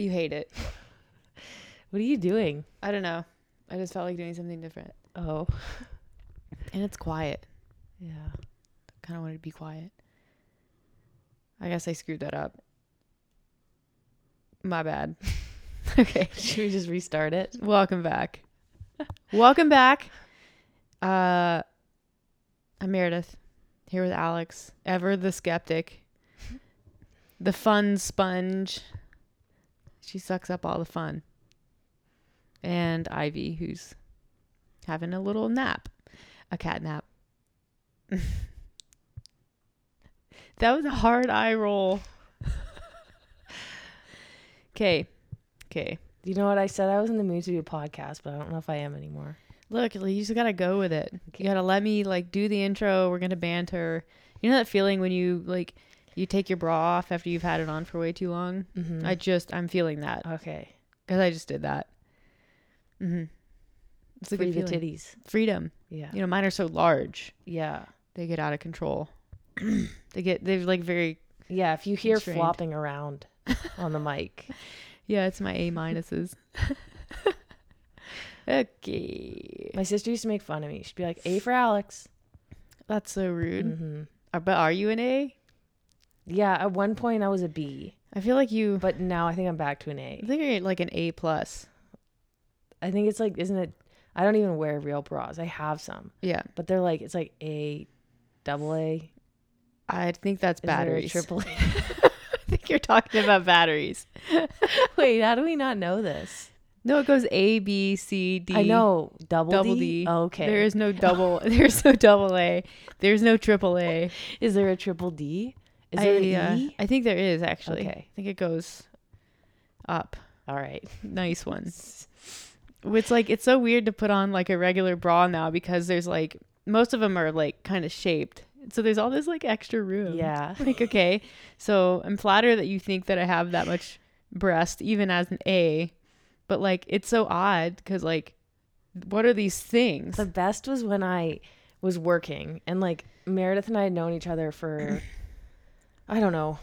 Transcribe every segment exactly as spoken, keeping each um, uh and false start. You hate it. What are you doing? I don't know. I just felt like doing something different. Oh. And it's quiet. Yeah. I kind of wanted to be quiet. I guess I screwed that up. My bad. Okay. Should we just restart it? Welcome back. Welcome back. Uh, I'm Meredith. Here with Alex. Ever the skeptic. The fun sponge. She sucks up all the fun. And Ivy, who's having a little nap. A cat nap. That was a hard eye roll. Okay. Okay. You know what? I said I was in the mood to do a podcast, but I don't know if I am anymore. Look, you just got to go with it. Okay. You got to let me, like, do the intro. We're going to banter. You know that feeling when you, like, you take your bra off after you've had it on for way too long? Mm-hmm. I just, I'm feeling that. Okay. Because I just did that. Mm-hmm. It's a Free good the titties. Freedom. Yeah. You know, mine are so large. Yeah. They get out of control. They get, they're like very Yeah, if you hear constrained. Flopping around on the mic. Yeah, it's my A minuses. Okay. My sister used to make fun of me. She'd be like, A for Alex. That's so rude. Mm-hmm. But are you an A? Yeah, at one point I was a B. I feel like you... But now I think I'm back to an A. I think you're like an A plus. I think it's like, isn't it... I don't even wear real bras. I have some. Yeah. But they're like, it's like A, double A. I think that's batteries. Triple A. I think you're talking about batteries. Wait, how do we not know this? No, it goes A, B, C, D. I know. Double, double D? D. Oh, okay. There is no double. There's no double A. There's no triple A. Is there a triple D? Is I, there an E? Uh, I think there is, actually. Okay. I think it goes up. All right. Nice ones. It's like, it's so weird to put on like a regular bra now because there's like, most of them are like kind of shaped. So there's all this like extra room. Yeah. Like, okay. So I'm flattered that you think that I have that much breast, even as an A, but like, it's so odd because like, what are these things? The best was when I was working and like Meredith and I had known each other for, I don't know,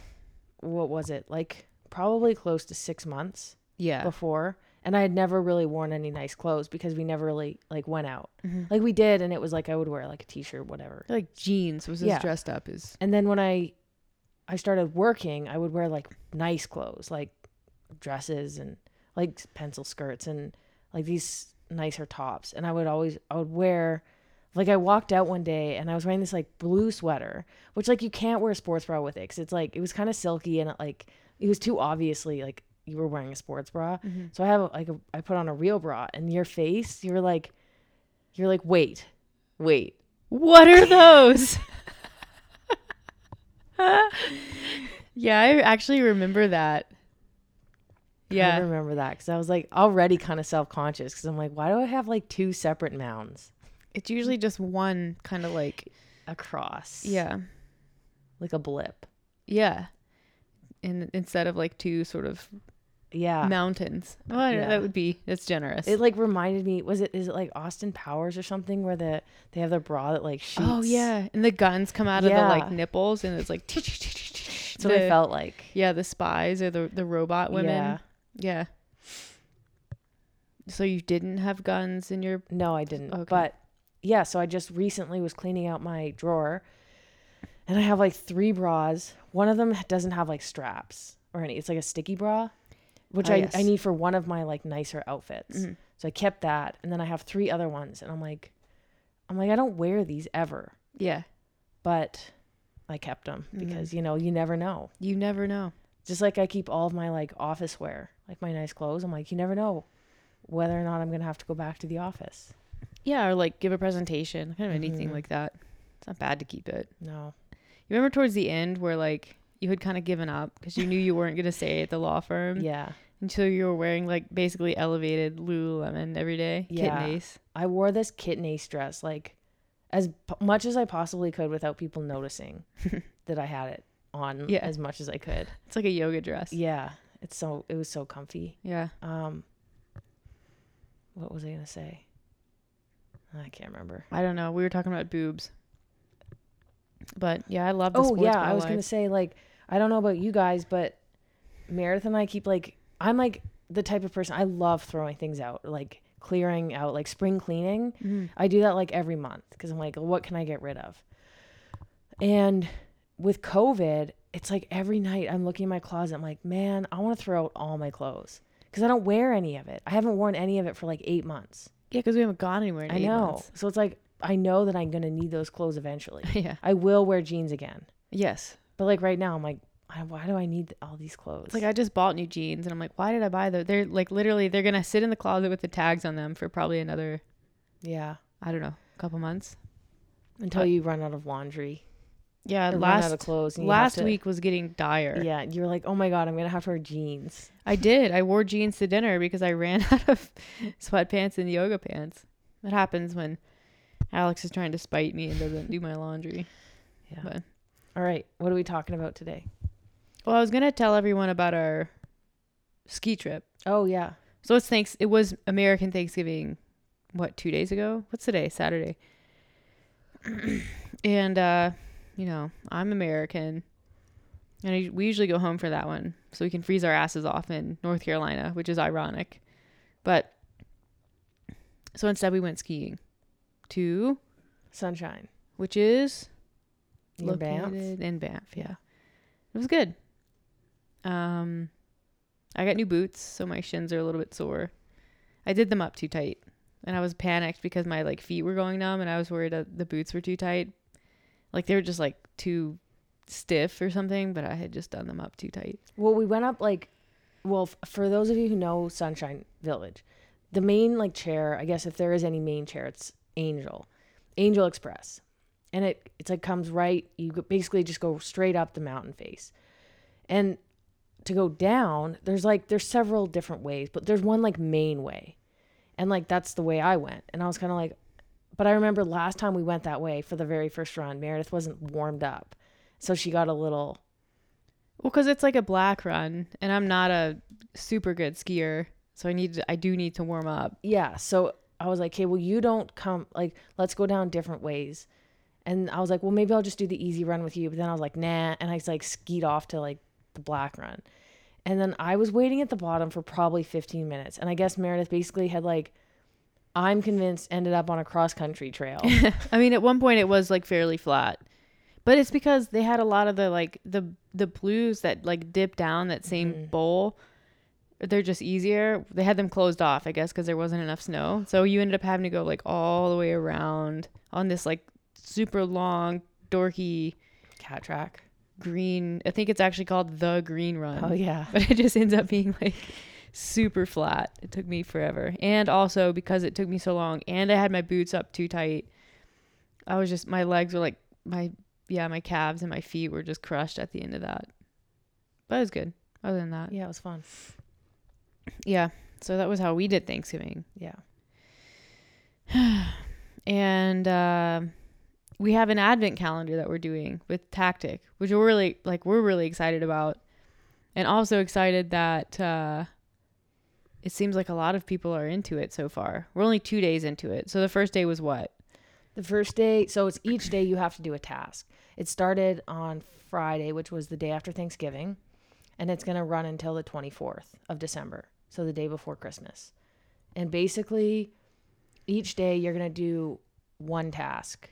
what was it? Like probably close to six months. Yeah. Before. And I had never really worn any nice clothes because we never really like went out. Mm-hmm. Like we did. And it was like, I would wear like a t-shirt, whatever. Like jeans was as yeah. dressed up as. And then when I, I started working, I would wear like nice clothes, like dresses and like pencil skirts and like these nicer tops. And I would always, I would wear, like I walked out one day and I was wearing this like blue sweater, which like you can't wear a sports bra with it. Cause it's like, it was kind of silky and it like, it was too obviously like, you were wearing a sports bra. Mm-hmm. So I have like, a, I put on a real bra and your face, you were like, you're like, wait, wait, what are those? Yeah. I actually remember that. Yeah. I remember that. Cause I was like already kind of self-conscious. Cause I'm like, why do I have like two separate mounds? It's usually just one kind of like across. Yeah. Like a blip. Yeah. In, instead of like two sort of yeah mountains. Well, I don't yeah. know, that would be, that's generous. It like reminded me, was it, is it like Austin Powers or something where the they have the bra that like shoots? Oh yeah, and the guns come out yeah. of the like nipples and it's like that's what it felt like. Yeah, the spies or the the robot women. Yeah. Yeah. So you didn't have guns in your... No, I didn't. Okay. But yeah, so I just recently was cleaning out my drawer and I have like three bras. One of them doesn't have like straps or any. It's like a sticky bra, which oh, I, yes. I need for one of my like nicer outfits. Mm-hmm. So I kept that. And then I have three other ones. And I'm like, I'm like, I don't wear these ever. Yeah. But I kept them because, mm-hmm. you know, you never know. You never know. Just like I keep all of my like office wear, like my nice clothes. I'm like, you never know whether or not I'm going to have to go back to the office. Yeah. Or like give a presentation, kind of anything mm-hmm. like that. It's not bad to keep it. No. You remember towards the end where like you had kind of given up because you knew you weren't going to stay at the law firm. Yeah. Until you were wearing like basically elevated Lululemon every day. Yeah. Kitten Ace. I wore this Kitten Ace dress like as p- much as I possibly could without people noticing that I had it on yeah. as much as I could. It's like a yoga dress. Yeah. It's so, it was so comfy. Yeah. Um, what was I going to say? I can't remember. I don't know. We were talking about boobs. But yeah, I love the sports. Oh yeah, I was life. gonna say like I don't know about you guys, but Meredith and I keep like I'm like the type of person, I love throwing things out, like clearing out, like spring cleaning. Mm-hmm. I do that like every month because I'm like, what can I get rid of? And with COVID, it's like every night I'm looking in my closet. I'm like, man, I want to throw out all my clothes because I don't wear any of it. I haven't worn any of it for like eight months. Yeah, because we haven't gone anywhere in I eight know. months. So it's like, I know that I'm going to need those clothes eventually. Yeah. I will wear jeans again. Yes. But like right now, I'm like, why do I need all these clothes? It's like, I just bought new jeans and I'm like, why did I buy those? They're like, literally, they're going to sit in the closet with the tags on them for probably another, yeah, I don't know, couple months. Until but, you run out of laundry. Yeah. Last, run out of clothes. Last to, week was getting dire. Yeah. You were like, oh my God, I'm going to have to wear jeans. I did. I wore jeans to dinner because I ran out of sweatpants and yoga pants. That happens when Alex is trying to spite me and doesn't do my laundry. Yeah. But. All right. What are we talking about today? Well, I was going to tell everyone about our ski trip. Oh, yeah. So it's thanks. It was American Thanksgiving, what, two days ago? What's today? Saturday. And, uh, you know, I'm American. And I, we usually go home for that one so we can freeze our asses off in North Carolina, which is ironic. But so instead we went skiing to Sunshine, which is in located Banff. in Banff. Yeah. It was good. Um, I got new boots, so my shins are a little bit sore. I did them up too tight, and I was panicked because my like feet were going numb, and I was worried that the boots were too tight. Like they were just like too stiff or something, but I had just done them up too tight. Well, we went up like, well, f- for those of you who know Sunshine Village, the main like chair, I guess if there is any main chair, it's Angel, Angel Express. And it it's like comes right, you basically just go straight up the mountain face. And to go down, there's like, there's several different ways, but there's one like main way. And like, that's the way I went. And I was kind of like, but I remember last time we went that way for the very first run, Meredith wasn't warmed up. So she got a little. Well, cause it's like a black run and I'm not a super good skier. So I need to, I do need to warm up. Yeah. So I was like, okay, well you don't come, like, let's go down different ways. And I was like, well, maybe I'll just do the easy run with you. But then I was like, nah. And I just like skied off to like the black run. And then I was waiting at the bottom for probably fifteen minutes. And I guess Meredith basically had like, I'm convinced, ended up on a cross country trail. I mean, at one point it was like fairly flat. But it's because they had a lot of the like the the blues that like dip down that same mm-hmm. bowl. They're just easier. They had them closed off, I guess, because there wasn't enough snow. So you ended up having to go like all the way around on this like super long dorky cat track green. I think it's actually called the green run. Oh yeah, but it just ends up being like super flat. It took me forever, and also because it took me so long and I had my boots up too tight, I was just, my legs were like my yeah my calves and my feet were just crushed at the end of that. But it was good other than that. Yeah, it was fun. Yeah, so that was how we did Thanksgiving. Yeah. And uh we have an advent calendar that we're doing with Tactic, which we're really like, we're really excited about, and also excited that uh, it seems like a lot of people are into it so far. We're only two days into it. So the first day was what? The first day. So it's each day you have to do a task. It started on Friday, which was the day after Thanksgiving, and it's going to run until the twenty-fourth of December. So the day before Christmas. And basically each day you're going to do one task.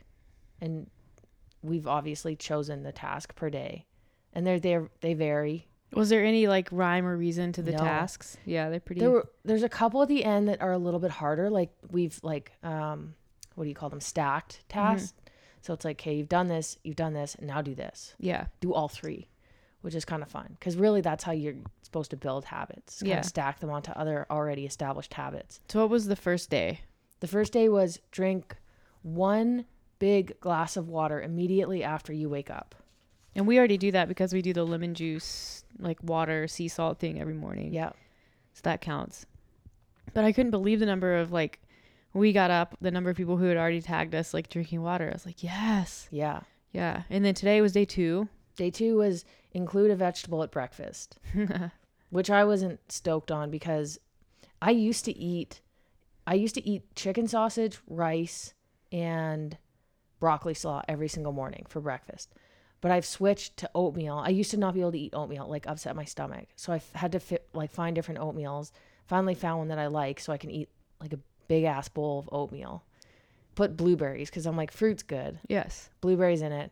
And we've obviously chosen the task per day, and they're there. They vary. Was there any like rhyme or reason to the no. tasks? Yeah, they're pretty. There were, there's a couple at the end that are a little bit harder. Like we've like, um, what do you call them? Stacked tasks. Mm-hmm. So it's like, okay, you've done this, you've done this, and now do this. Yeah. Do all three, which is kind of fun. Cause really that's how you're supposed to build habits. Kind yeah. of stack them onto other already established habits. So what was the first day? The first day was drink one big glass of water immediately after you wake up. And we already do that because we do the lemon juice, like water, sea salt thing every morning. Yeah. So that counts. But I couldn't believe the number of like, we got up, the number of people who had already tagged us, like drinking water. I was like, yes. Yeah. Yeah. And then today was day two. Day two was include a vegetable at breakfast, which I wasn't stoked on because I used to eat, I used to eat chicken sausage, rice, and broccoli slaw every single morning for breakfast. but I've switched to oatmeal. I used to not be able to eat oatmeal, like upset my stomach. So I had to fit, like find different oatmeals. Finally found one that I like, so I can eat like a big ass bowl of oatmeal. Put blueberries, because I'm like, fruit's good. Yes. Blueberries in it.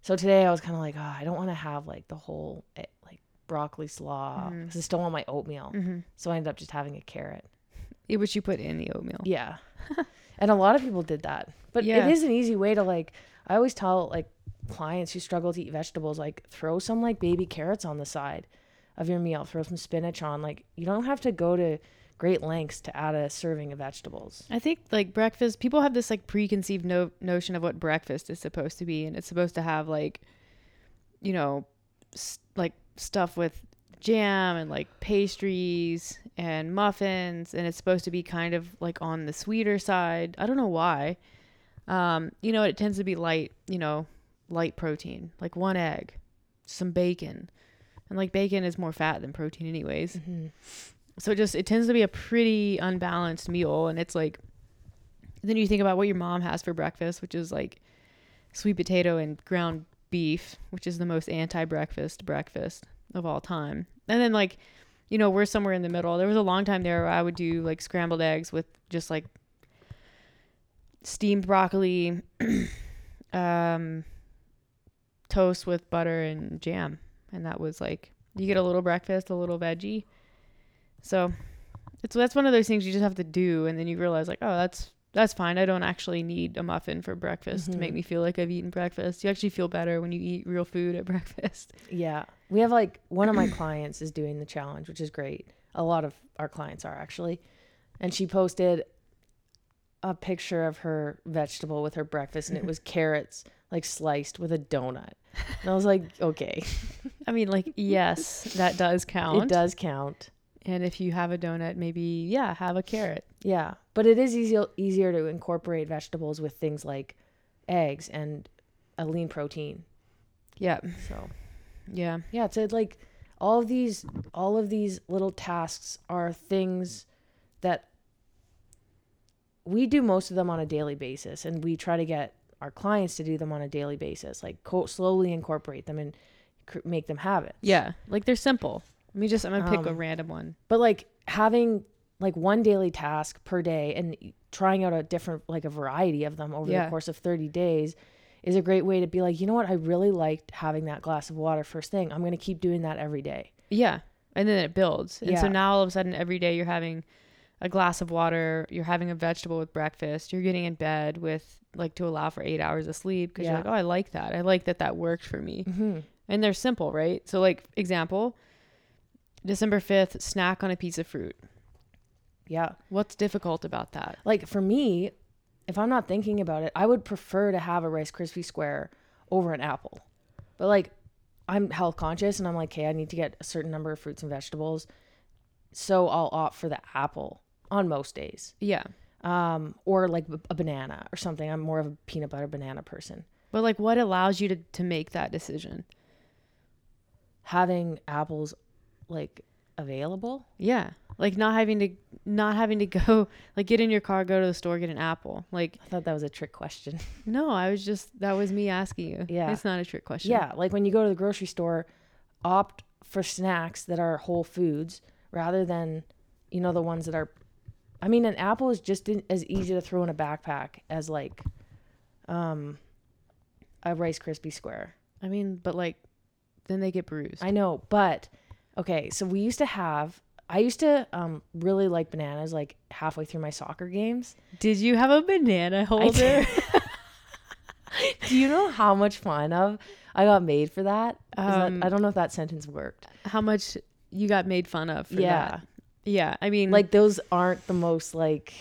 So today I was kind of like, oh, I don't want to have like the whole like broccoli slaw, because mm-hmm. I still want my oatmeal. Mm-hmm. So I ended up just having a carrot. It was you put in the oatmeal. Yeah. And a lot of people did that. But yeah. It is an easy way to like, I always tell like clients who struggle to eat vegetables, like throw some like baby carrots on the side of your meal. Throw some spinach on. Like you don't have to go to great lengths to add a serving of vegetables. I think like breakfast, people have this like preconceived no- notion of what breakfast is supposed to be, and it's supposed to have like, you know, s- like stuff with jam and like pastries and muffins, and it's supposed to be kind of like on the sweeter side. I don't know why. Um, you know, it tends to be light, you know, light protein, like one egg, some bacon, and like bacon is more fat than protein anyways. Mm-hmm. So it just, it tends to be a pretty unbalanced meal. And it's like, then you think about what your mom has for breakfast, which is like sweet potato and ground beef, which is the most anti-breakfast breakfast of all time. And then like, you know, we're somewhere in the middle. There was a long time there where I would do like scrambled eggs with just like steamed broccoli, um, toast with butter and jam. And that was like, you get a little breakfast, a little veggie. So it's, that's one of those things you just have to do. And then you realize like, oh, that's, that's fine. I don't actually need a muffin for breakfast mm-hmm. to make me feel like I've eaten breakfast. You actually feel better when you eat real food at breakfast. Yeah. We have like, one of my clients is doing the challenge, which is great. A lot of our clients are actually. And she posted a picture of her vegetable with her breakfast, and it was carrots like sliced with a donut. And I was like, okay. I mean, like, yes, that does count. It does count. And if you have a donut, maybe, yeah, have a carrot. Yeah. But it is easy, easier to incorporate vegetables with things like eggs and a lean protein. Yeah. So, yeah. Yeah. So like all of these, all of these little tasks are things that we do, most of them on a daily basis. And we try to get our clients to do them on a daily basis, like co- slowly incorporate them and cr- make them habits. Yeah. Like they're simple. Let me just, I'm going to pick um, a random one. But like having like one daily task per day and trying out a different, like a variety of them over yeah. the course of thirty days is a great way to be like, you know what? I really liked having that glass of water first thing. I'm going to keep doing that every day. Yeah. And then it builds. And yeah. so now all of a sudden every day you're having a glass of water, you're having a vegetable with breakfast, you're getting in bed with like to allow for eight hours of sleep. Cause yeah. you're like, oh, I like that. I like that that worked for me. Mm-hmm. And they're simple, right? So like example, December fifth, snack on a piece of fruit. Yeah. What's difficult about that? Like for me, if I'm not thinking about it, I would prefer to have a Rice Krispie Square over an apple. But like I'm health conscious and I'm like, hey, I need to get a certain number of fruits and vegetables. So I'll opt for the apple on most days. Yeah. Um, or like a banana or something. I'm more of a peanut butter banana person. But like what allows you to, to make that decision? Having apples like available. Yeah. Like not having to, not having to go, like get in your car, go to the store, get an apple. Like I thought that was a trick question. No, I was just, that was me asking you. Yeah. It's not a trick question. Yeah. Like when you go to the grocery store, opt for snacks that are whole foods rather than, you know, the ones that are, I mean, an apple is just as easy to throw in a backpack as like, um, a Rice Krispie Square. I mean, but like, then they get bruised. I know, but okay, so we used to have, I used to um, really like bananas like halfway through my soccer games. Did you have a banana holder? Do you know how much fun of I got made for that? Um, that? I don't know if that sentence worked. How much you got made fun of for yeah. that? Yeah, I mean. Like those aren't the most like.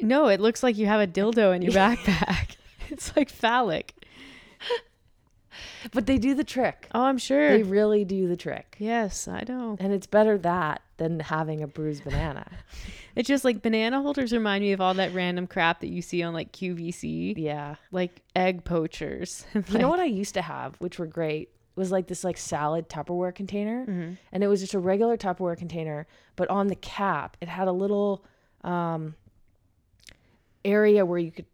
No, it looks like you have a dildo in your backpack. It's like phallic. But they do the trick. Oh, I'm sure. They really do the trick. Yes, I know. And it's better that than having a bruised banana. It's just like banana holders remind me of all that random crap that you see on like Q V C. Yeah. Like egg poachers. Like, you know what I used to have, which were great, was like this like salad Tupperware container. Mm-hmm. And it was just a regular Tupperware container, but on the cap, it had a little um, area where you could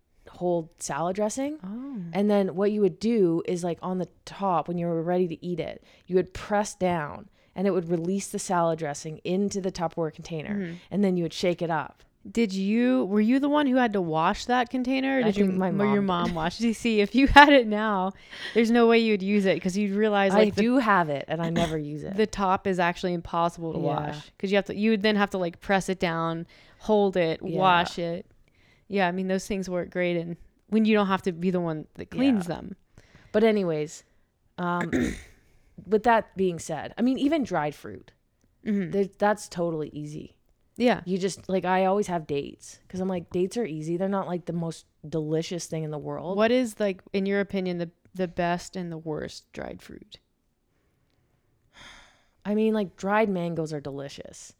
cold salad dressing. Oh. And then what you would do is, like, on the top, when you were ready to eat it, you would press down and it would release the salad dressing into the Tupperware container. Mm-hmm. And then you would shake it up. Did you, were you the one who had to wash that container? Or did I think you, my mom. Or your mom washed it? See, if you had it now, there's no way you'd use it because you'd realize, like, I the, do have it and I never use it. The top is actually impossible to yeah. wash because you have to, you would then have to, like, press it down, hold it, yeah. wash it. Yeah. I mean, those things work great. And when you don't have to be the one that cleans yeah. them. But anyways, um, with that being said, I mean, even dried fruit, mm-hmm. th- that's totally easy. Yeah. You just, like, I always have dates because I'm like, dates are easy. They're not, like, the most delicious thing in the world. What is, like, in your opinion, the, the best and the worst dried fruit? I mean, like, dried mangoes are delicious.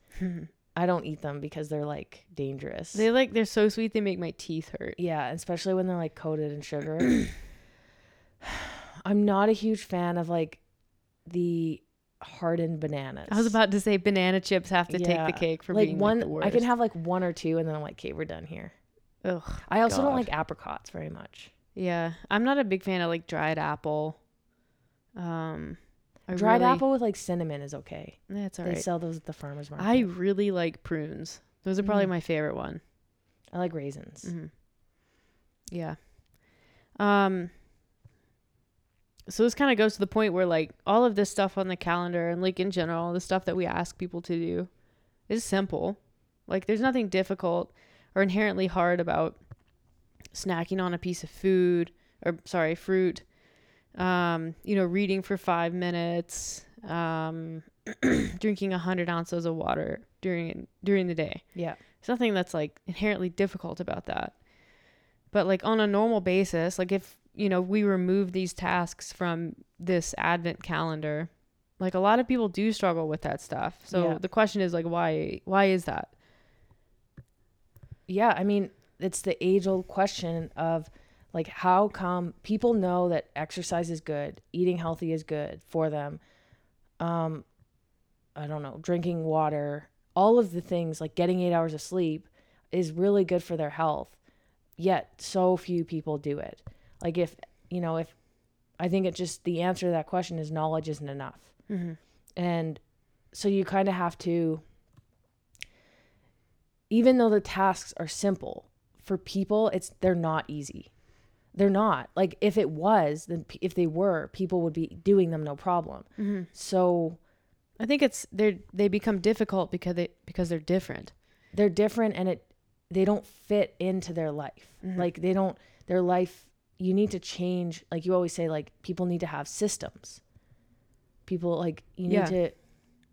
I don't eat them because they're, like, dangerous. They like, they're so sweet. They make my teeth hurt. Yeah. Especially when they're, like, coated in sugar. I'm not a huge fan of, like, the hardened bananas. I was about to say banana chips have to yeah. take the cake for, like, being one, like, the worst. I can have, like, one or two and then I'm like, okay, we're done here. Ugh, I also God. don't like apricots very much. Yeah, I'm not a big fan of, like, dried apple. Um, I dried really, apple with, like, cinnamon is okay. That's all right. They sell those at the farmer's market. I really like prunes. Those are probably mm-hmm. my favorite one. I like raisins. Mm-hmm. Yeah. Um. So this kind of goes to the point where, like, all of this stuff on the calendar and, like, in general, the stuff that we ask people to do is simple. Like, there's nothing difficult or inherently hard about snacking on a piece of food or, sorry, fruit, um, you know, reading for five minutes, um, drinking one hundred ounces of water during during the day. Yeah. There's nothing that's, like, inherently difficult about that. But, like, on a normal basis, like, if, you know, we remove these tasks from this advent calendar, like, a lot of people do struggle with that stuff. So yeah. the question is, like, why, why is that? Yeah. I mean, it's the age old question of, like, how come people know that exercise is good, eating healthy is good for them. Um, I don't know, drinking water, all of the things, like, getting eight hours of sleep is really good for their health. Yet so few people do it. Like, if, you know, if I think it just, the answer to that question is knowledge isn't enough. Mm-hmm. And so you kind of have to, even though the tasks are simple for people, it's, they're not easy. They're not. Like, if it was, then p- if they were, people would be doing them no problem. Mm-hmm. So I think it's, they're, they become difficult because they, because they're different. They're different and it, they don't fit into their life. Mm-hmm. Like, they don't, their life, you need to change. Like, you always say, like, people need to have systems. People, like, you need yeah. to.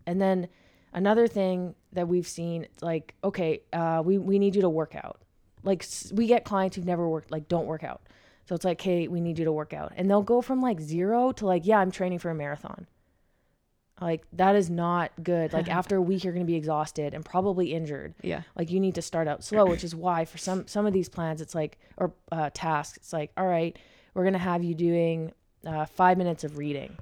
And then another thing that we've seen, like, okay, uh, we, we need you to work out. Like, we get clients who've never worked, like, don't work out. So it's like, hey, we need you to work out. And they'll go from, like, zero to, like, yeah, I'm training for a marathon. Like, that is not good. Like, after a week, you're going to be exhausted and probably injured. Yeah. Like, you need to start out slow, which is why for some, some of these plans, it's like, or uh, tasks, it's like, all right, we're going to have you doing uh, five minutes of reading.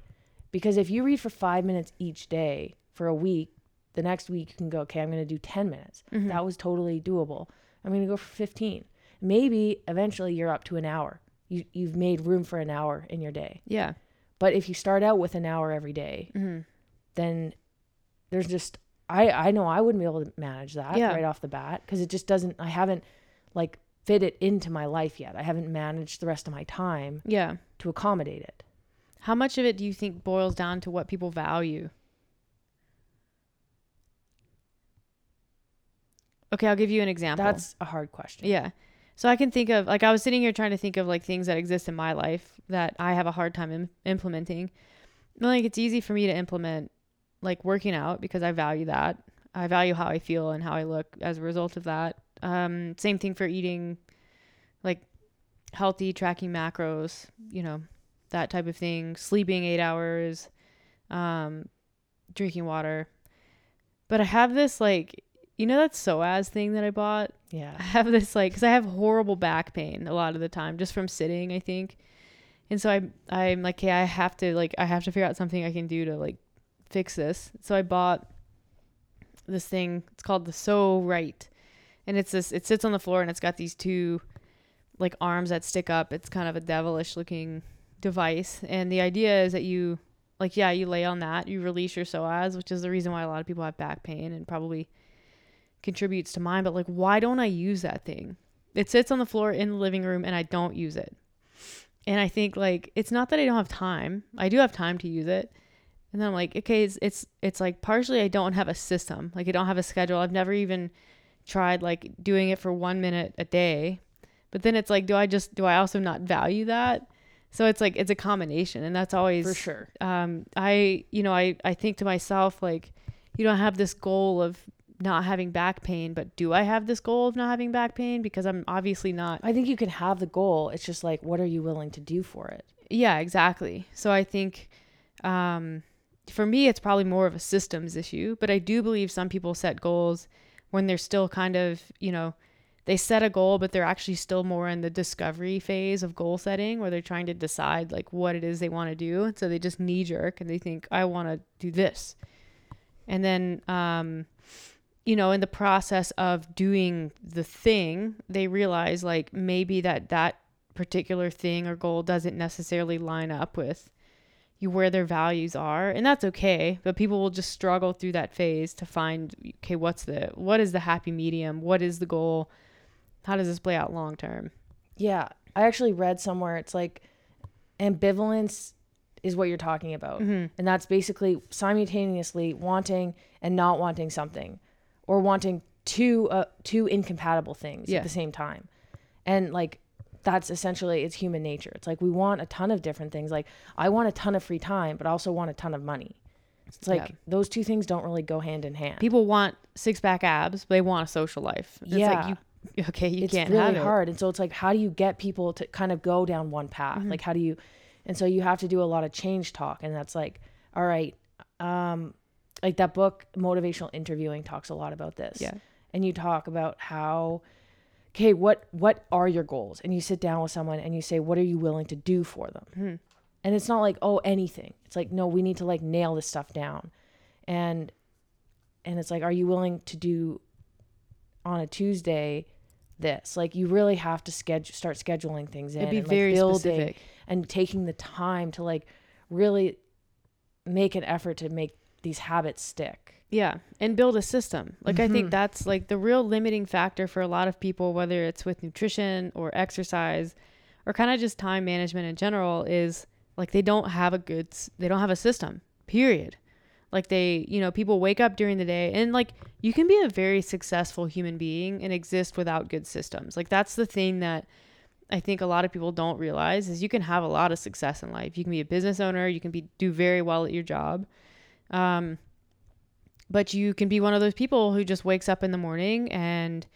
Because if you read for five minutes each day for a week, the next week you can go, okay, I'm going to do ten minutes. Mm-hmm. That was totally doable. I'm going to go for fifteen. Maybe eventually you're up to an hour. You, you've made room for an hour in your day. Yeah. But if you start out with an hour every day, mm-hmm. then there's just, I, I know I wouldn't be able to manage that yeah. right off the bat. Cause it just doesn't, I haven't, like, fit it into my life yet. I haven't managed the rest of my time yeah. to accommodate it. How much of it do you think boils down to what people value? Okay. I'll give you an example. That's a hard question. Yeah. So I can think of, like, I was sitting here trying to think of, like, things that exist in my life that I have a hard time im- implementing. Like, it's easy for me to implement, like, working out because I value that. I value how I feel and how I look as a result of that. Um, same thing for eating, like, healthy, tracking macros, you know, that type of thing. Sleeping eight hours, um, drinking water. But I have this, like, you know, that psoas thing that I bought. Yeah. I have this, like, because I have horrible back pain a lot of the time just from sitting, I think. And so I, I'm like, okay, I have to, like, I have to figure out something I can do to, like, fix this. So I bought this thing. It's called the So Right. And it's this, it sits on the floor and it's got these two like arms that stick up. It's kind of a devilish looking device. And the idea is that you, like, yeah, you lay on that, you release your psoas, which is the reason why a lot of people have back pain and probably contributes to mine. But like, why don't I use that thing? It sits on the floor in the living room and I don't use it. And I think like, it's not that I don't have time. I do have time to use it. And then I'm like, okay, it's, it's, it's like partially I don't have a system. Like I don't have a schedule. I've never even tried like doing it for one minute a day. But then it's like, do I just, do I also not value that? So it's like, it's a combination. And that's always, for sure. Um, I, you know, I, I think to myself, like, you don't have this goal of not having back pain, but do I have this goal of not having back pain? Because I'm obviously not. I think you can have the goal. It's just like, what are you willing to do for it? Yeah, exactly. So I think, um, for me, it's probably more of a systems issue, but I do believe some people set goals when they're still kind of, you know, they set a goal, but they're actually still more in the discovery phase of goal setting where they're trying to decide like what it is they want to do. And so they just knee jerk and they think, I want to do this. And then, um, you know, in the process of doing the thing, they realize like maybe that that particular thing or goal doesn't necessarily line up with you where their values are, and that's okay. But people will just struggle through that phase to find, okay, what's the, what is the happy medium? What is the goal? How does this play out long term? Yeah. I actually read somewhere, it's like ambivalence is what you're talking about. Mm-hmm. And that's basically simultaneously wanting and not wanting something, or wanting two, uh, two incompatible things yeah. at the same time. And like, that's essentially, it's human nature. It's like, we want a ton of different things. Like I want a ton of free time, but I also want a ton of money. It's like yeah. those two things don't really go hand in hand. People want six pack abs, but they want a social life. It's yeah. like, you, okay, you it's can't really have it. It's really hard. And so it's like, how do you get people to kind of go down one path? Mm-hmm. Like how do you, and so you have to do a lot of change talk. And that's like, all right. Um, like that book, Motivational Interviewing, talks a lot about this. Yeah. And you talk about how, okay, what, what are your goals? And you sit down with someone and you say, what are you willing to do for them? Mm-hmm. And it's not like, oh, anything. It's like, no, we need to like nail this stuff down. And, and it's like, are you willing to do on a Tuesday this? Like you really have to schedule, start scheduling things in. It'd be and very like building specific. And taking the time to like really make an effort to make these habits stick. Yeah. And build a system. Like, mm-hmm. I think that's like the real limiting factor for a lot of people, whether it's with nutrition or exercise or kind of just time management in general, is like, they don't have a good, they don't have a system, period. Like they, you know, people wake up during the day and like, you can be a very successful human being and exist without good systems. Like that's the thing that I think a lot of people don't realize is you can have a lot of success in life. You can be a business owner. You can be, do very well at your job. Um, But you can be one of those people who just wakes up in the morning and,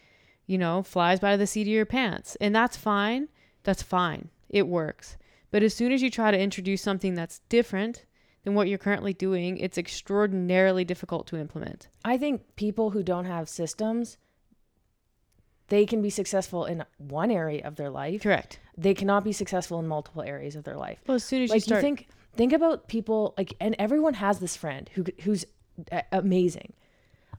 you know, flies by the seat of your pants. And that's fine. That's fine. It works. But as soon as you try to introduce something that's different than what you're currently doing, it's extraordinarily difficult to implement. I think people who don't have systems, they can be successful in one area of their life. Correct. They cannot be successful in multiple areas of their life. Well, as soon as like, you start... You think, think about people, like, and everyone has this friend who who's... amazing.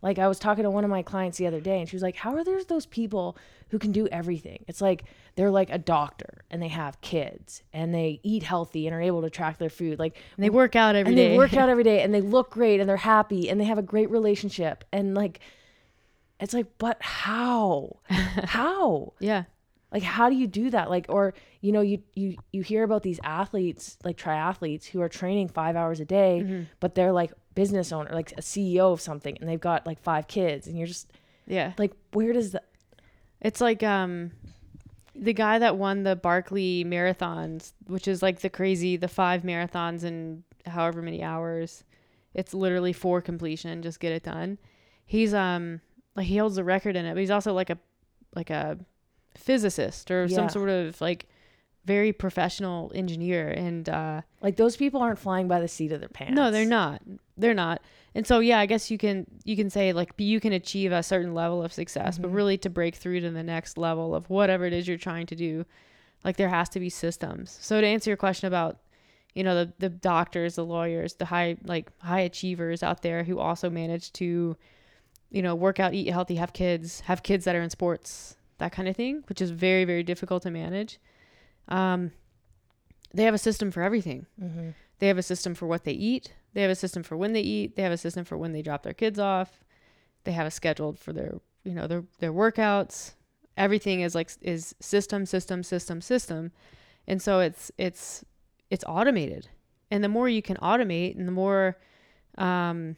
Like I was talking to one of my clients the other day and she was like, how are there those people who can do everything? It's like, they're like a doctor and they have kids and they eat healthy and are able to track their food. Like and they work out every and day. They work out every day and they look great and they're happy and they have a great relationship. And like, it's like, but how, how, yeah. Like, how do you do that? Like, or, you know, you, you, you hear about these athletes, like triathletes who are training five hours a day, mm-hmm. but they're like business owner, like a C E O of something, and they've got like five kids and you're just, yeah. Like, where does that? It's like, um, the guy that won the Barkley marathons, which is like the crazy, the five marathons in however many hours, it's literally for completion. Just get it done. He's, um, like he holds the record in it, but he's also like a, like a, physicist or yeah. some sort of like very professional engineer, and uh like those people aren't flying by the seat of their pants. No, they're not. They're not. And so yeah, I guess you can you can say like you can achieve a certain level of success, mm-hmm. but really to break through to the next level of whatever it is you're trying to do, like there has to be systems. So to answer your question about, you know, the the doctors, the lawyers, the high like high achievers out there who also manage to, you know, work out, eat healthy, have kids, have kids that are in sports. that kind of thing, which is very, very difficult to manage. Um, they have a system for everything. Mm-hmm. They have a system for what they eat. They have a system for when they eat. They have a system for when they drop their kids off. They have a schedule for their, you know, their, their workouts. Everything is like, is system, system, system, system. And so it's, it's, it's automated. And the more you can automate and the more, um,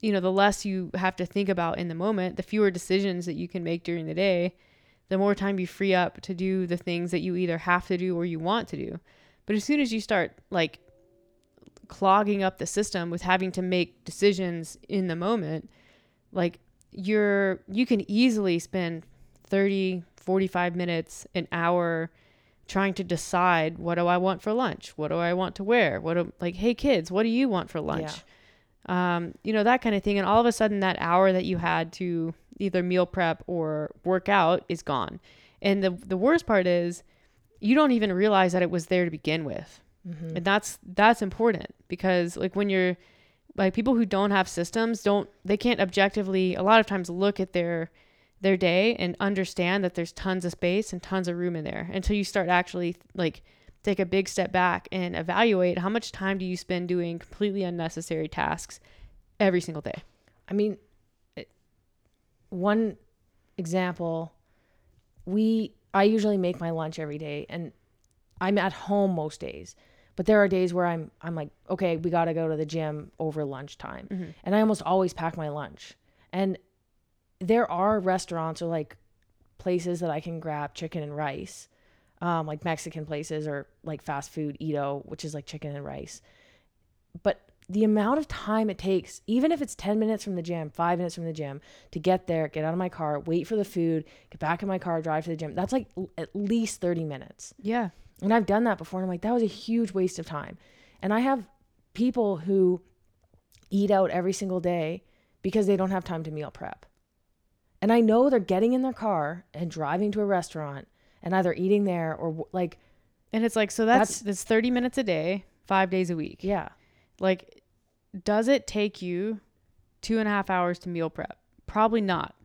you know, the less you have to think about in the moment, the fewer decisions that you can make during the day, the more time you free up to do the things that you either have to do or you want to do. But as soon as you start like clogging up the system with having to make decisions in the moment, like you're, you can easily spend thirty, forty-five minutes, an hour trying to decide, what do I want for lunch? What do I want to wear? What do, like, hey kids, what do you want for lunch? Yeah. Um, you know, that kind of thing. And all of a sudden that hour that you had to either meal prep or work out is gone. And the, the worst part is you don't even realize that it was there to begin with. Mm-hmm. And that's, that's important because like when you're like people who don't have systems, don't, they can't objectively a lot of times look at their, their day and understand that there's tons of space and tons of room in there until you start actually like take a big step back and evaluate how much time do you spend doing completely unnecessary tasks every single day. I mean, it, one example, we, I usually make my lunch every day and I'm at home most days, but there are days where I'm, I'm like, okay, we got to go to the gym over lunchtime. Mm-hmm. And I almost always pack my lunch. And there are restaurants or like places that I can grab chicken and rice. Um, like Mexican places or like fast food Edo, which is like chicken and rice. But the amount of time it takes, even if it's ten minutes from the gym, five minutes from the gym to get there, get out of my car, wait for the food, get back in my car, drive to the gym. That's like l- at least thirty minutes. Yeah. And I've done that before. And I'm like, that was a huge waste of time. And I have people who eat out every single day because they don't have time to meal prep. And I know they're getting in their car and driving to a restaurant and either eating there or like, and it's like, so that's, that's, that's thirty minutes a day, five days a week. Yeah. Like, does it take you two and a half hours to meal prep? Probably not.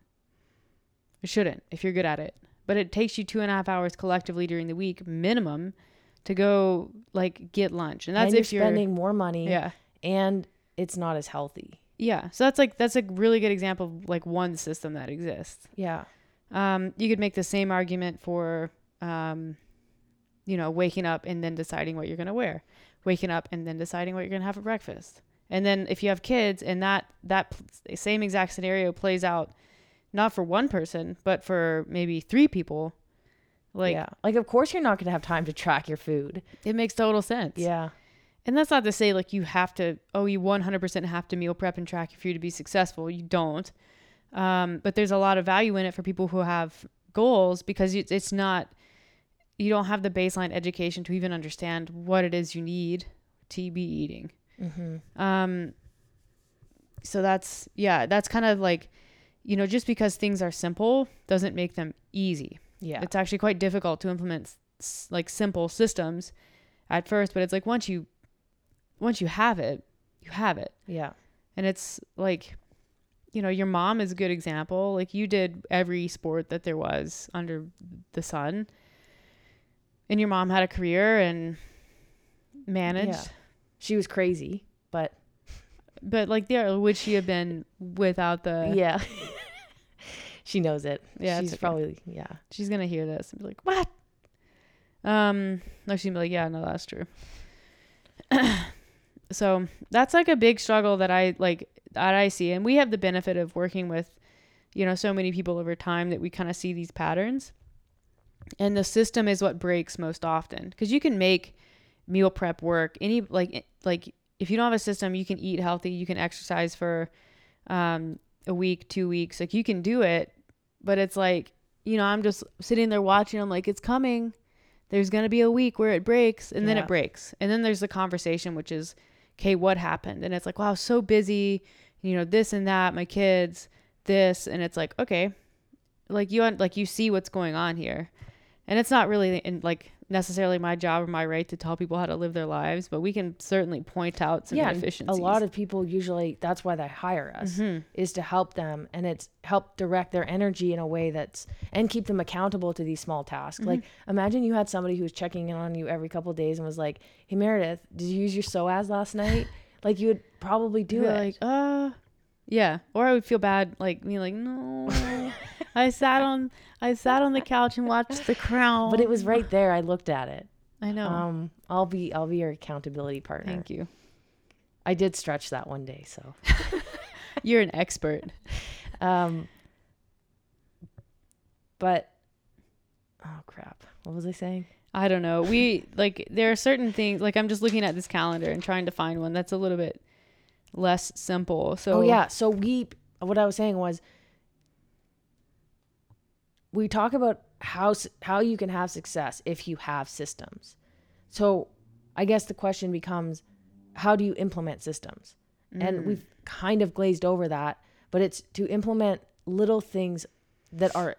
It shouldn't if you're good at it, but it takes you two and a half hours collectively during the week minimum to go like get lunch. And that's and if you're, you're spending more money. Yeah. And it's not as healthy. Yeah. So that's like, that's a really good example of like one system that exists. Yeah. Um, you could make the same argument for, um, you know, waking up and then deciding what you're going to wear, waking up and then deciding what you're going to have for breakfast. And then if you have kids and that, that pl- same exact scenario plays out, not for one person, but for maybe three people. Like, yeah. Like, of course you're not going to have time to track your food. It makes total sense. Yeah. And that's not to say like you have to, oh, you one hundred percent have to meal prep and track your food to be successful. You don't. Um, but there's a lot of value in it for people who have goals because it's, it's not, you don't have the baseline education to even understand what it is you need to be eating. Mm-hmm. Um, so that's, yeah, that's kind of like, you know, just because things are simple doesn't make them easy. Yeah. It's actually quite difficult to implement s- like simple systems at first, but it's like, once you, once you have it, you have it. Yeah. And it's like, you know, your mom is a good example. Like you did every sport that there was under the sun and your mom had a career and managed. Yeah. She was crazy, but, but like there, would she have been without the, yeah, she knows it. Yeah. She's okay. Probably, yeah. She's going to hear this and be like, what? Um, no, she'd be like, yeah, no, that's true. So that's like a big struggle that I like, that I see. And we have the benefit of working with, you know, so many people over time that we kind of see these patterns, and the system is what breaks most often. Cause you can make meal prep work. Any like, like if you don't have a system, you can eat healthy, you can exercise for, um, a week, two weeks, like you can do it, but it's like, you know, I'm just sitting there watching. I'm like, it's coming. There's going to be a week where it breaks and yeah. Then it breaks. And then there's the conversation, which is, okay, what happened? And it's like, wow, I was so busy, you know, this and that, my kids, this. And it's like, okay, like you, like you see what's going on here. And it's not really in like, necessarily my job or my right to tell people how to live their lives, but we can certainly point out some yeah, inefficiencies. A lot of people usually, that's why they hire us, mm-hmm. is to help them, and it's help direct their energy in a way that's, and keep them accountable to these small tasks. Mm-hmm. Like imagine you had somebody who was checking in on you every couple of days and was like, hey Meredith, did you use your psoas last night? Like you would probably do it. Like, uh, yeah. Or I would feel bad, like me, like, no, I sat on, I sat on the couch and watched The Crown. But it was right there. I looked at it. I know. Um, I'll be, I'll be your accountability partner. Thank you. I did stretch that one day. So you're an expert. Um, but, oh crap. What was I saying? I don't know. We like, there are certain things, like I'm just looking at this calendar and trying to find one that's a little bit less simple. So oh, yeah. So we, what I was saying was, we talk about how, how you can have success if you have systems. So I guess the question becomes, how do you implement systems? Mm. And we've kind of glazed over that, but it's to implement little things that are,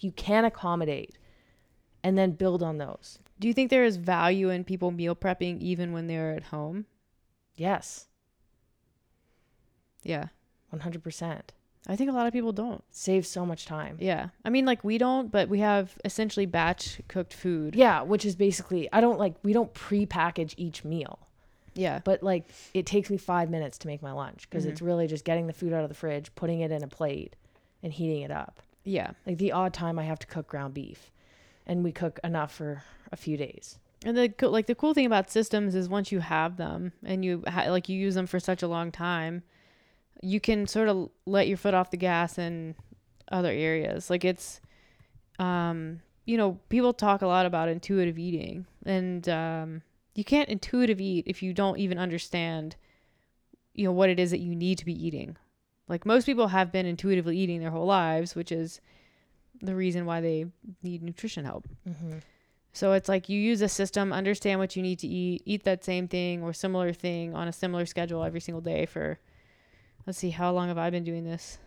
you can accommodate and then build on those. Do you think there is value in people meal prepping even when they're at home? Yes. Yeah. one hundred percent. I think a lot of people don't. Save so much time. Yeah. I mean, like we don't, but we have essentially batch cooked food. Yeah. Which is basically, I don't like, we don't pre-package each meal. Yeah. But like it takes me five minutes to make my lunch because mm-hmm. it's really just getting the food out of the fridge, putting it in a plate and heating it up. Yeah. Like the odd time I have to cook ground beef. And we cook enough for a few days. And the like the cool thing about systems is once you have them and you ha- like you use them for such a long time, you can sort of let your foot off the gas in other areas. Like it's, um, you know, people talk a lot about intuitive eating, and um, you can't intuitive eat if you don't even understand, you know, what it is that you need to be eating. Like most people have been intuitively eating their whole lives, which is the reason why they need nutrition help. Mm-hmm. So it's like you use a system, understand what you need to eat, eat that same thing or similar thing on a similar schedule every single day for, let's see, how long have I been doing this?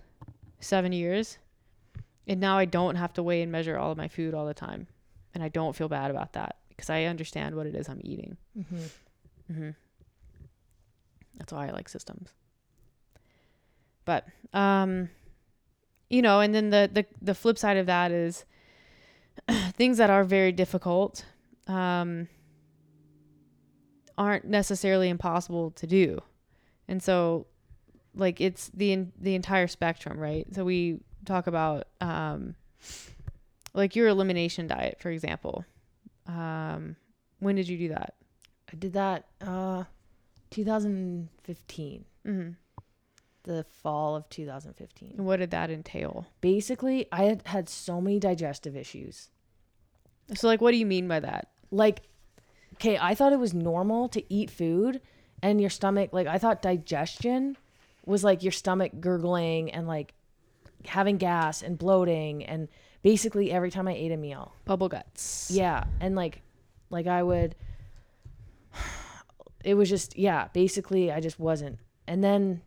Seven years. And now I don't have to weigh and measure all of my food all the time. And I don't feel bad about that because I understand what it is I'm eating. Mm-hmm. Mm-hmm. That's why I like systems. But, um, you know, and then the, the, the flip side of that is things that are very difficult um, aren't necessarily impossible to do. And so like it's the the entire spectrum, right? So we talk about um, like your elimination diet, for example. Um, when did you do that? I did that uh, twenty fifteen. Mm-hmm. The fall of two thousand fifteen. What did that entail? Basically, I had had so many digestive issues. So like, what do you mean by that? Like, okay, I thought it was normal to eat food and your stomach, like I thought digestion was like your stomach gurgling and like having gas and bloating. And basically every time I ate a meal, bubble guts. Yeah. And like, like I would, it was just, yeah, basically I just wasn't. And then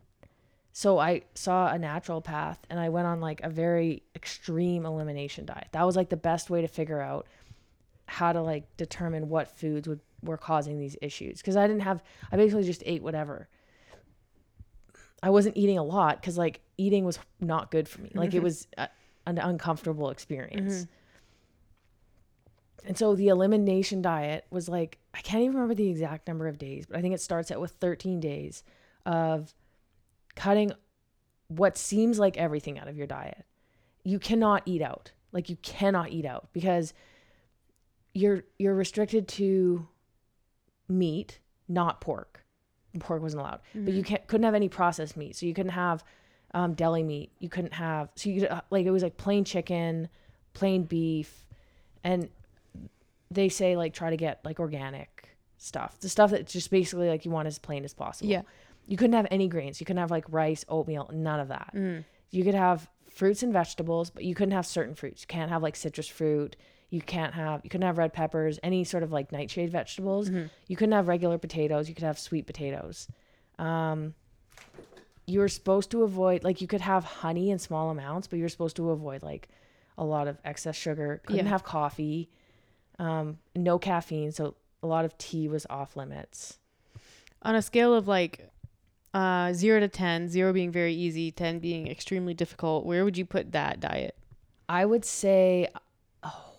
so I saw a naturopath and I went on like a very extreme elimination diet. That was like the best way to figure out how to like determine what foods would, were causing these issues. Cause I didn't have, I basically just ate whatever. I wasn't eating a lot cause like eating was not good for me. Like mm-hmm. it was a, an uncomfortable experience. Mm-hmm. And so the elimination diet was like, I can't even remember the exact number of days, but I think it starts out with thirteen days of cutting what seems like everything out of your diet. You cannot eat out. Like you cannot eat out because you're you're restricted to meat, not pork. Pork wasn't allowed, mm-hmm. but you can't, couldn't have any processed meat. So you couldn't have um, deli meat. You couldn't have, so you could, like it was like plain chicken, plain beef. And they say like, try to get like organic stuff. The stuff that's just basically like you want as plain as possible. Yeah. You couldn't have any grains. You couldn't have like rice, oatmeal, none of that. Mm. You could have fruits and vegetables, but you couldn't have certain fruits. You can't have like citrus fruit. You can't have, you couldn't have red peppers, any sort of like nightshade vegetables. Mm-hmm. You couldn't have regular potatoes. You could have sweet potatoes. Um, you were supposed to avoid, like you could have honey in small amounts, but you were supposed to avoid like a lot of excess sugar. Couldn't yeah. have coffee. um, no caffeine. So a lot of tea was off limits. On a scale of like uh, zero to ten, zero being very easy, ten being extremely difficult, where would you put that diet? I would say, oh,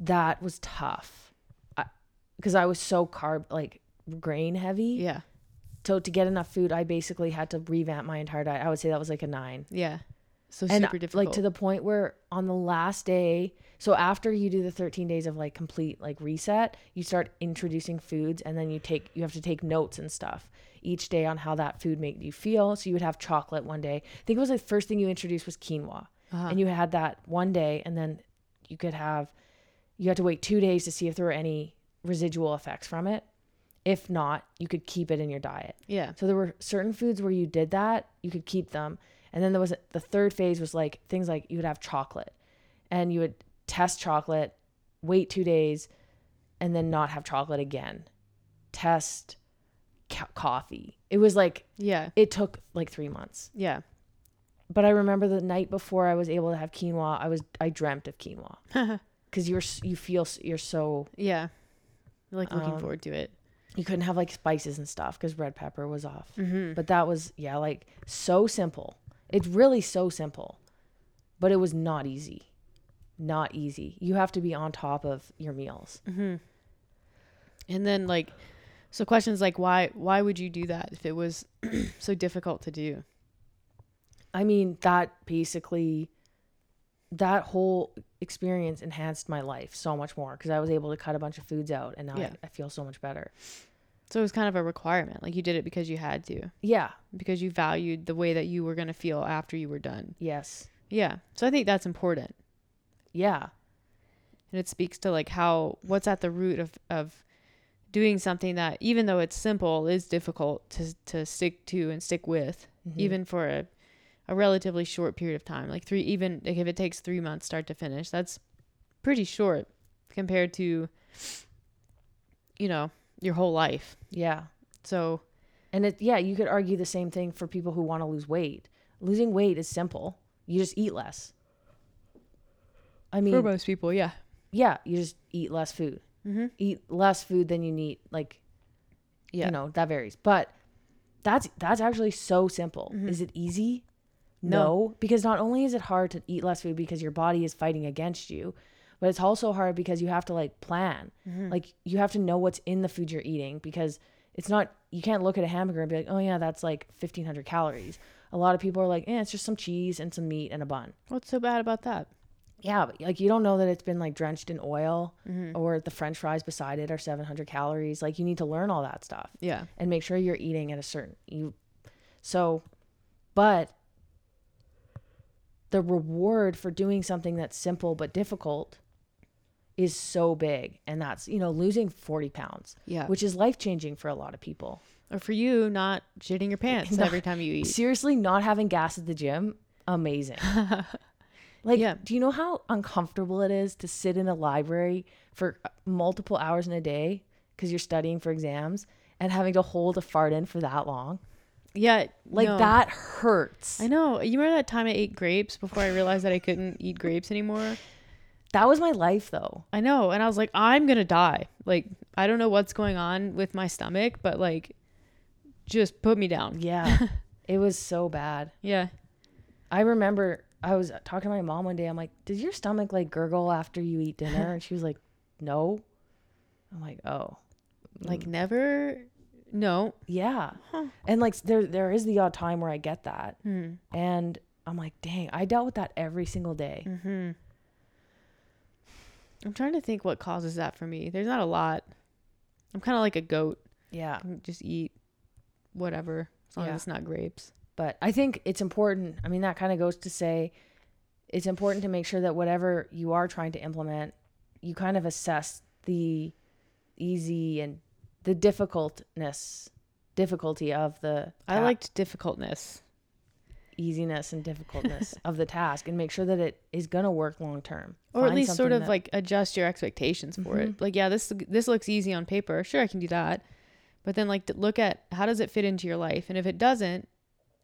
that was tough because I, I was so carb, like grain heavy. Yeah. So to get enough food, I basically had to revamp my entire diet. I would say that was like a nine. Yeah. So super and, difficult. Like to the point where on the last day, so after you do the thirteen days of like complete like reset, you start introducing foods and then you take, you have to take notes and stuff each day on how that food made you feel. So you would have chocolate one day. I think it was the first thing you introduced was quinoa. Uh-huh. And you had that one day and then you could have, you had to wait two days to see if there were any residual effects from it. If not, you could keep it in your diet. Yeah. So there were certain foods where you did that, you could keep them. And then there was the third phase was like things like you would have chocolate and you would test chocolate, wait two days and then not have chocolate again. Test co- coffee. It was like, yeah, it took like three months. Yeah. But I remember the night before I was able to have quinoa, I was, I dreamt of quinoa because you're, you feel, you're so, yeah, you're like looking um, forward to it. You couldn't have like spices and stuff because red pepper was off. Mm-hmm. But that was, yeah, like so simple. It's really so simple, but it was not easy. Not easy. You have to be on top of your meals. Mm-hmm. And then like, so questions like why, why would you do that if it was so difficult to do? I mean, that basically, that whole experience enhanced my life so much more because I was able to cut a bunch of foods out and now yeah. I, I feel so much better. So it was kind of a requirement. Like you did it because you had to. Yeah. Because you valued the way that you were going to feel after you were done. Yes. Yeah. So I think that's important. Yeah. And it speaks to like how, what's at the root of, of doing something that even though it's simple is difficult to, to stick to and stick with, mm-hmm. even for a, a relatively short period of time, like three, even like if it takes three months start to finish, that's pretty short compared to, you know, your whole life. Yeah. So, and it, yeah, you could argue the same thing for people who want to lose weight. Losing weight is simple. You just eat less. I mean, for most people. Yeah. Yeah. You just eat less food, mm-hmm. eat less food than you need. Like, yeah. you know, that varies, but that's, that's actually so simple. Mm-hmm. Is it easy? No. no, because not only is it hard to eat less food because your body is fighting against you, but it's also hard because you have to like plan, mm-hmm. like you have to know what's in the food you're eating because it's not, you can't look at a hamburger and be like, oh yeah, that's like fifteen hundred calories. A lot of people are like, eh, it's just some cheese and some meat and a bun. What's so bad about that? Yeah. But like, you don't know that it's been like drenched in oil mm-hmm. or the French fries beside it are seven hundred calories. Like you need to learn all that stuff. Yeah. And make sure you're eating at a certain, you, so, but the reward for doing something that's simple but difficult is so big. And that's, you know, losing forty pounds, yeah, which is life-changing for a lot of people. Or for you, not shitting your pants not, every time you eat. Seriously, not having gas at the gym, amazing. Like, yeah. Do you know how uncomfortable it is to sit in a library for multiple hours in a day because you're studying for exams and having to hold a fart in for that long? Yeah. Like no. That hurts. I know. You remember that time I ate grapes before I realized that I couldn't eat grapes anymore? That was my life though. I know. And I was like, I'm going to die. Like, I don't know what's going on with my stomach, but like, just put me down. Yeah. It was so bad. Yeah. I remember I was talking to my mom one day. I'm like, does your stomach like gurgle after you eat dinner? And she was like, no. I'm like, oh, like mm. never. No. Yeah. Huh. And like there there is the odd time where I get that. Mm. And I'm like, dang, I dealt with that every single day. Mm-hmm. I'm trying to think what causes that for me. There's not a lot. I'm kind of like a goat. Yeah. Just eat whatever as long yeah. as it's not grapes. But I think it's important. I mean, that kind of goes to say it's important to make sure that whatever you are trying to implement, you kind of assess the easy and the difficultness, difficulty of the... Ta- I liked difficultness. Easiness and difficultness of the task and make sure that it is going to work long term. Or Find at least sort of that- like adjust your expectations for mm-hmm. it. Like, yeah, this this looks easy on paper. Sure, I can do that. But then like look at how does it fit into your life? And if it doesn't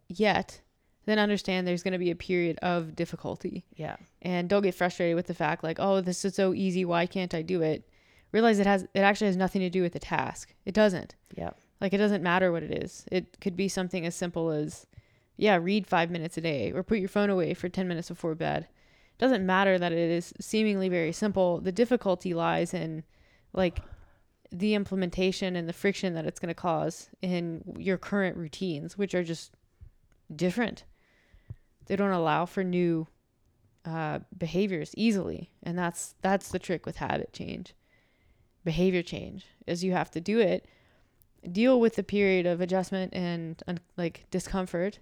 yet, then understand there's going to be a period of difficulty. Yeah. And don't get frustrated with the fact like, oh, this is so easy, why can't I do it? Realize it has, it actually has nothing to do with the task. It doesn't. Yeah. Like, it doesn't matter what it is. It could be something as simple as, yeah, read five minutes a day or put your phone away for ten minutes before bed. It doesn't matter that it is seemingly very simple. The difficulty lies in like the implementation and the friction that it's going to cause in your current routines, which are just different. They don't allow for new uh, behaviors easily. And that's, that's the trick with habit change, behavior change, is you have to do it, deal with the period of adjustment and un- like discomfort,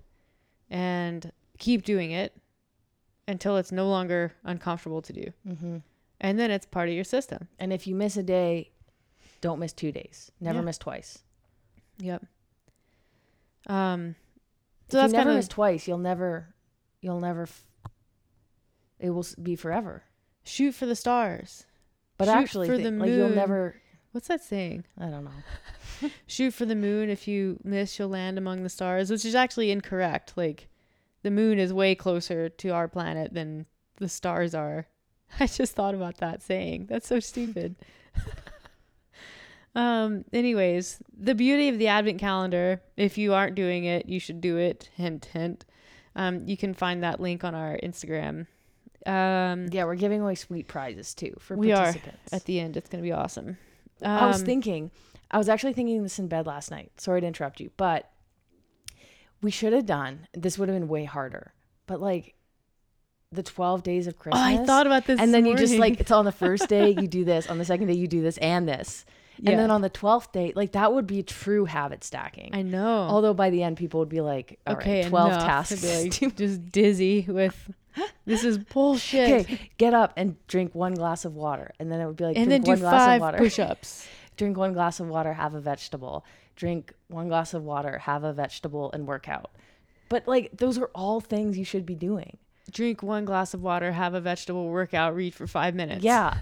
and keep doing it until it's no longer uncomfortable to do. Mm-hmm. And then it's part of your system. And if you miss a day, don't miss two days. Never yeah. miss twice. Yep. Um, so if that's you never kinda... miss twice, you'll never... You'll never, f- it will be forever. Shoot for the stars. But Shoot actually, for the th- moon. Like, you'll never, what's that saying? I don't know. Shoot for the moon. If you miss, you'll land among the stars, which is actually incorrect. Like, the moon is way closer to our planet than the stars are. I just thought about that saying. That's so stupid. um. Anyways, the beauty of the advent calendar, if you aren't doing it, you should do it. Hint, hint. Um, you can find that link on our Instagram. Um, yeah, we're giving away sweet prizes too for we participants. Are at the end. It's going to be awesome. Um, I was thinking, I was actually thinking this in bed last night. Sorry to interrupt you, but we should have done, this would have been way harder, but like the twelve days of Christmas. Oh, I thought about this. And then morning. You just like, it's on the first day you do this, on the second day you do this and this. And yeah. then on the twelfth day, like, that would be true habit stacking. I know. Although by the end, people would be like, all okay, right, twelve enough. Tasks. Like, just dizzy with, this is bullshit. Okay, get up and drink one glass of water. And then it would be like, and drink then one do glass five of water. Push-ups. Drink one glass of water, have a vegetable. Drink one glass of water, have a vegetable, and work out. But like, those are all things you should be doing. Drink one glass of water, have a vegetable, work out, read for five minutes. Yeah.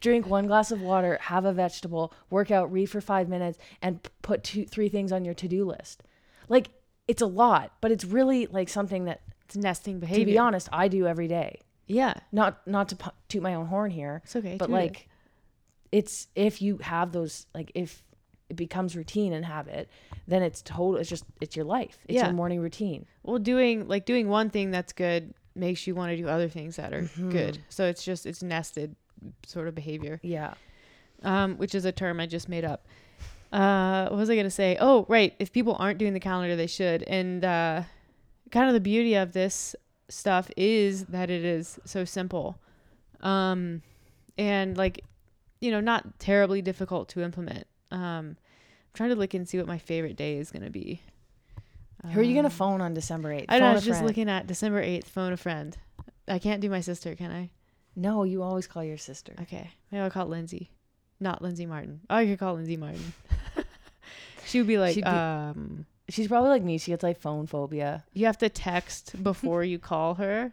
Drink one glass of water, have a vegetable, work out, read for five minutes, and put two, three things on your to-do list. Like, it's a lot, but it's really like something that it's nesting behavior. To be honest, I do every day. Yeah. Not, not to toot my own horn here. It's okay. But like, it. it's, if you have those, like, if it becomes routine and habit, then it's total, it's just, it's your life. It's yeah. your morning routine. Well, doing like doing one thing that's good makes you want to do other things that are mm-hmm. good. So it's just, it's nested sort of behavior. Yeah. Um, which is a term I just made up. Uh, what was I going to say? Oh, right. If people aren't doing the calendar, they should. And uh, kind of the beauty of this stuff is that it is so simple. Um, and like, you know, not terribly difficult to implement. Um, I'm trying to look and see what my favorite day is going to be. Um, Who are you going to phone on December eighth? I, know, I was just friend. looking at December eighth, phone a friend. I can't do my sister, can I? No, you always call your sister. Okay. Maybe I'll call Lindsay. Not Lindsay Martin. Oh, I could call Lindsay Martin. She would be like, be, um... She's probably like me. She gets like phone phobia. You have to text before you call her.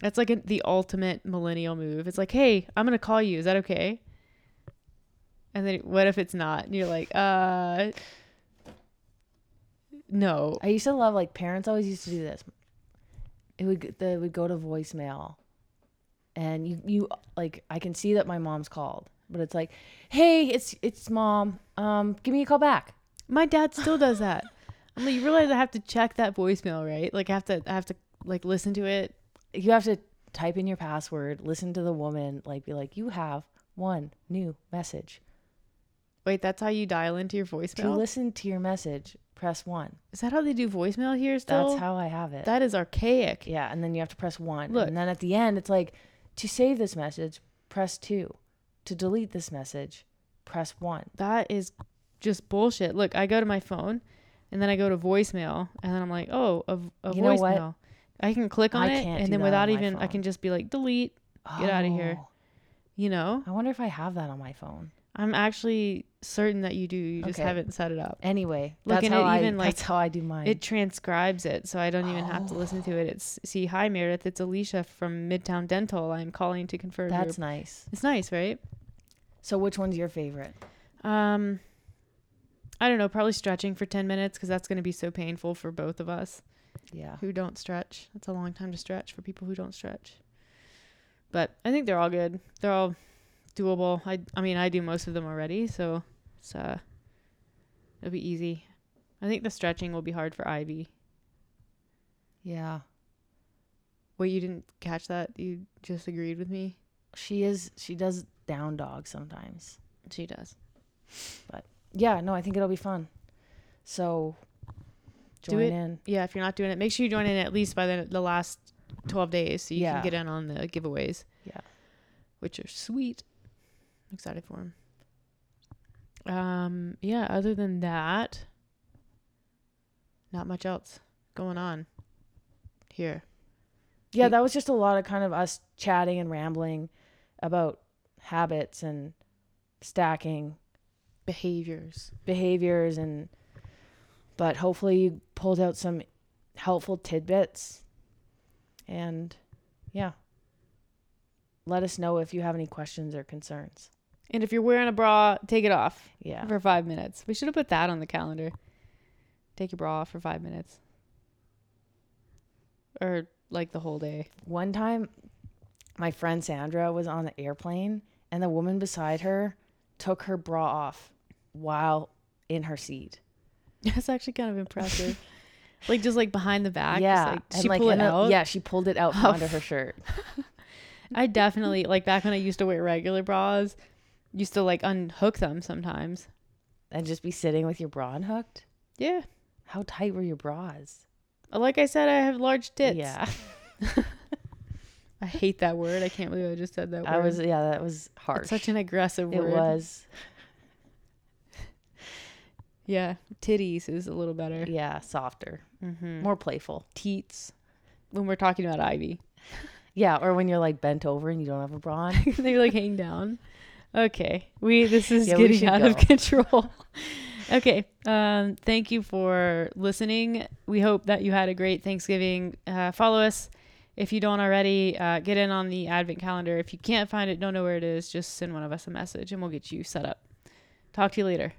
That's like a, the ultimate millennial move. It's like, hey, I'm going to call you. Is that okay? And then what if it's not? And you're like, uh... No. I used to love, like, parents always used to do this. It would, they would go to voicemail. And you, you like, I can see that my mom's called, but it's like, hey, it's it's mom. Um, give me a call back. My dad still does that. I'm like, you realize I have to check that voicemail, right? Like, I have to, I have to like listen to it. You have to type in your password, listen to the woman, like, be like, you have one new message. Wait, that's how you dial into your voicemail? To listen to your message, press one. Is that how they do voicemail here still? That's how I have it. That is archaic. Yeah, and then you have to press one. Look. And then at the end, it's like, to save this message, press two. To delete this message, press one. That is just bullshit. Look, I go to my phone, and then I go to voicemail, and then I'm like, oh, a, a you voicemail. Know what? I can click on I it, and then without even, phone. I can just be like, delete, oh. get out of here. You know? I wonder if I have that on my phone. I'm actually certain that you do. You just okay. haven't set it up. Anyway, that's, Look, how, it even I, like, that's how I do mine. It transcribes it, so I don't oh. even have to listen to it. It's see, hi, Meredith. It's Alicia from Midtown Dental. I'm calling to confirm. That's your... nice. It's nice, right? So which one's your favorite? Um, I don't know. Probably stretching for ten minutes because that's going to be so painful for both of us. yeah, who don't stretch. That's a long time to stretch for people who don't stretch. But I think they're all good. They're all doable. I I mean, I do most of them already, so it's, uh, it'll be easy. I think the stretching will be hard for Ivy. Yeah. Wait, you didn't catch that? You just agreed with me? She is. She does down dog sometimes. She does. But yeah, no, I think it'll be fun. So join in. Yeah, if you're not doing it, make sure you join in at least by the, the last twelve days so you yeah. can get in on the giveaways. Yeah. Which are sweet. I'm excited for them. Um, yeah, other than that, not much else going on here. Yeah, we, that was just a lot of kind of us chatting and rambling about habits and stacking behaviors, behaviors, and but hopefully you pulled out some helpful tidbits. And yeah, let us know if you have any questions or concerns. And if you're wearing a bra, take it off. Yeah, for five minutes. We should have put that on the calendar. Take your bra off for five minutes. Or like the whole day. One time, my friend Sandra was on an airplane and the woman beside her took her bra off while in her seat. That's actually kind of impressive. Like just like behind the back. Yeah. Like, did she like, pull it out? A, yeah, she pulled it out from oh. under her shirt. I definitely, like back when I used to wear regular bras, used to like unhook them sometimes. And just be sitting with your bra unhooked? Yeah. How tight were your bras? Like I said, I have large tits. Yeah. I hate that word. I can't believe I just said that word. I was, yeah, that was harsh. It's such an aggressive word. It was. Yeah. Titties is a little better. Yeah. Softer. Mm-hmm. More playful. Teats. When we're talking about Ivy. Yeah. Or when you're like bent over and you don't have a bra on. They're like hanging down. Okay. We, this is yeah, getting out go. of control. Okay. Um, thank you for listening. We hope that you had a great Thanksgiving. Uh, follow us if you don't already. Uh, get in on the Advent calendar. If you can't find it, don't know where it is, just send one of us a message and we'll get you set up. Talk to you later.